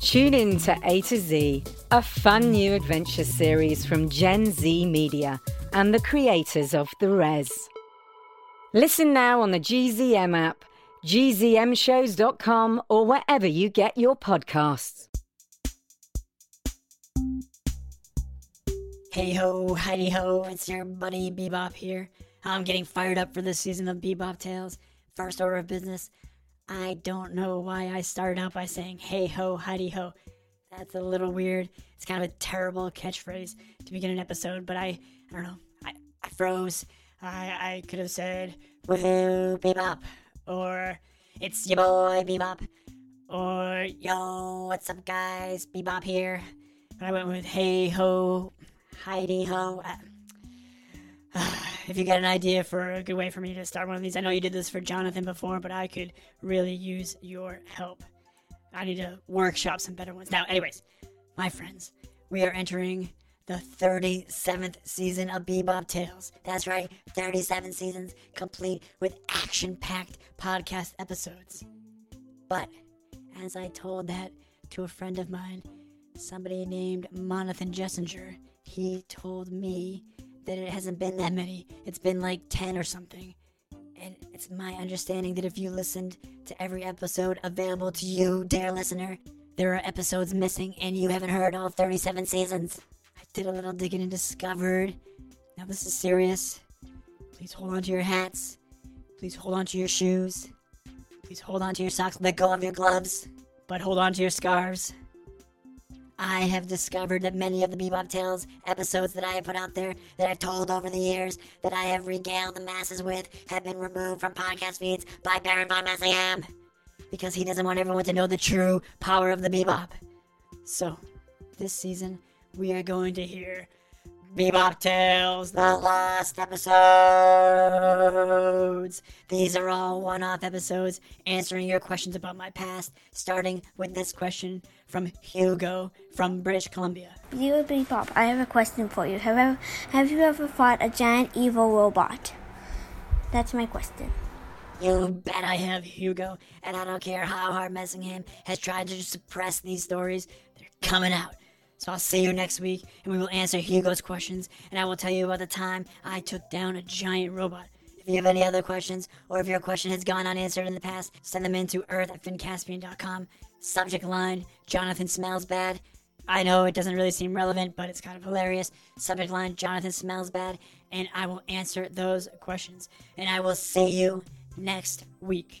Tune in to A to Z, a fun new adventure series from Gen Z Media and the creators of The Res. Listen now on the GZM app, GZMshows.com, or wherever you get your podcasts. Hey-ho, hi-ho, it's your buddy Bebop here. I'm getting fired up for this season of Bebop Tales. First order of business, I don't know why I started out by saying hey-ho, hi-ho. That's a little weird. It's kind of a terrible catchphrase to begin an episode, but I don't know. I froze. I could have said, woohoo, Bebop. Or, it's your boy, Bebop. Or, yo, what's up, guys? Bebop here. But I went with hey-ho, hi-ho. If you get an idea for a good way for me to start one of these, I know you did this for Jonathan before, but I could really use your help. I need to workshop some better ones. Now, anyways, my friends, we are entering the 37th season of Bebop Tales. That's right, 37 seasons complete with action-packed podcast episodes. But, as I told that to a friend of mine, somebody named Monathan Jessinger, he told me that it hasn't been that many. It's been like 10 or something. And it's my understanding that if you listened to every episode available to you, dear listener, there are episodes missing and you haven't heard all 37 seasons. Did a little digging and discovered. Now this is serious. Please hold on to your hats. Please hold on to your shoes. Please hold on to your socks. Let go of your gloves. But hold on to your scarves. I have discovered that many of the Bebop Tales episodes that I have put out there, that I've told over the years, that I have regaled the masses with, have been removed from podcast feeds by Baron von Messingham. Because he doesn't want everyone to know the true power of the Bebop. So, this season, we are going to hear Bebop Tales, the lost episodes. These are all one-off episodes answering your questions about my past, starting with this question from Hugo from British Columbia. Dear Bebop, I have a question for you. Have you ever fought a giant evil robot? That's my question. You bet I have, Hugo, and I don't care how hard Messingham has tried to suppress these stories. They're coming out. So I'll see you next week, and we will answer Hugo's questions, and I will tell you about the time I took down a giant robot. If you have any other questions, or if your question has gone unanswered in the past, send them in to earth@finncaspian.com. Subject line, Jonathan Smells Bad. I know it doesn't really seem relevant, but it's kind of hilarious. Subject line, Jonathan Smells Bad, and I will answer those questions. And I will see you next week.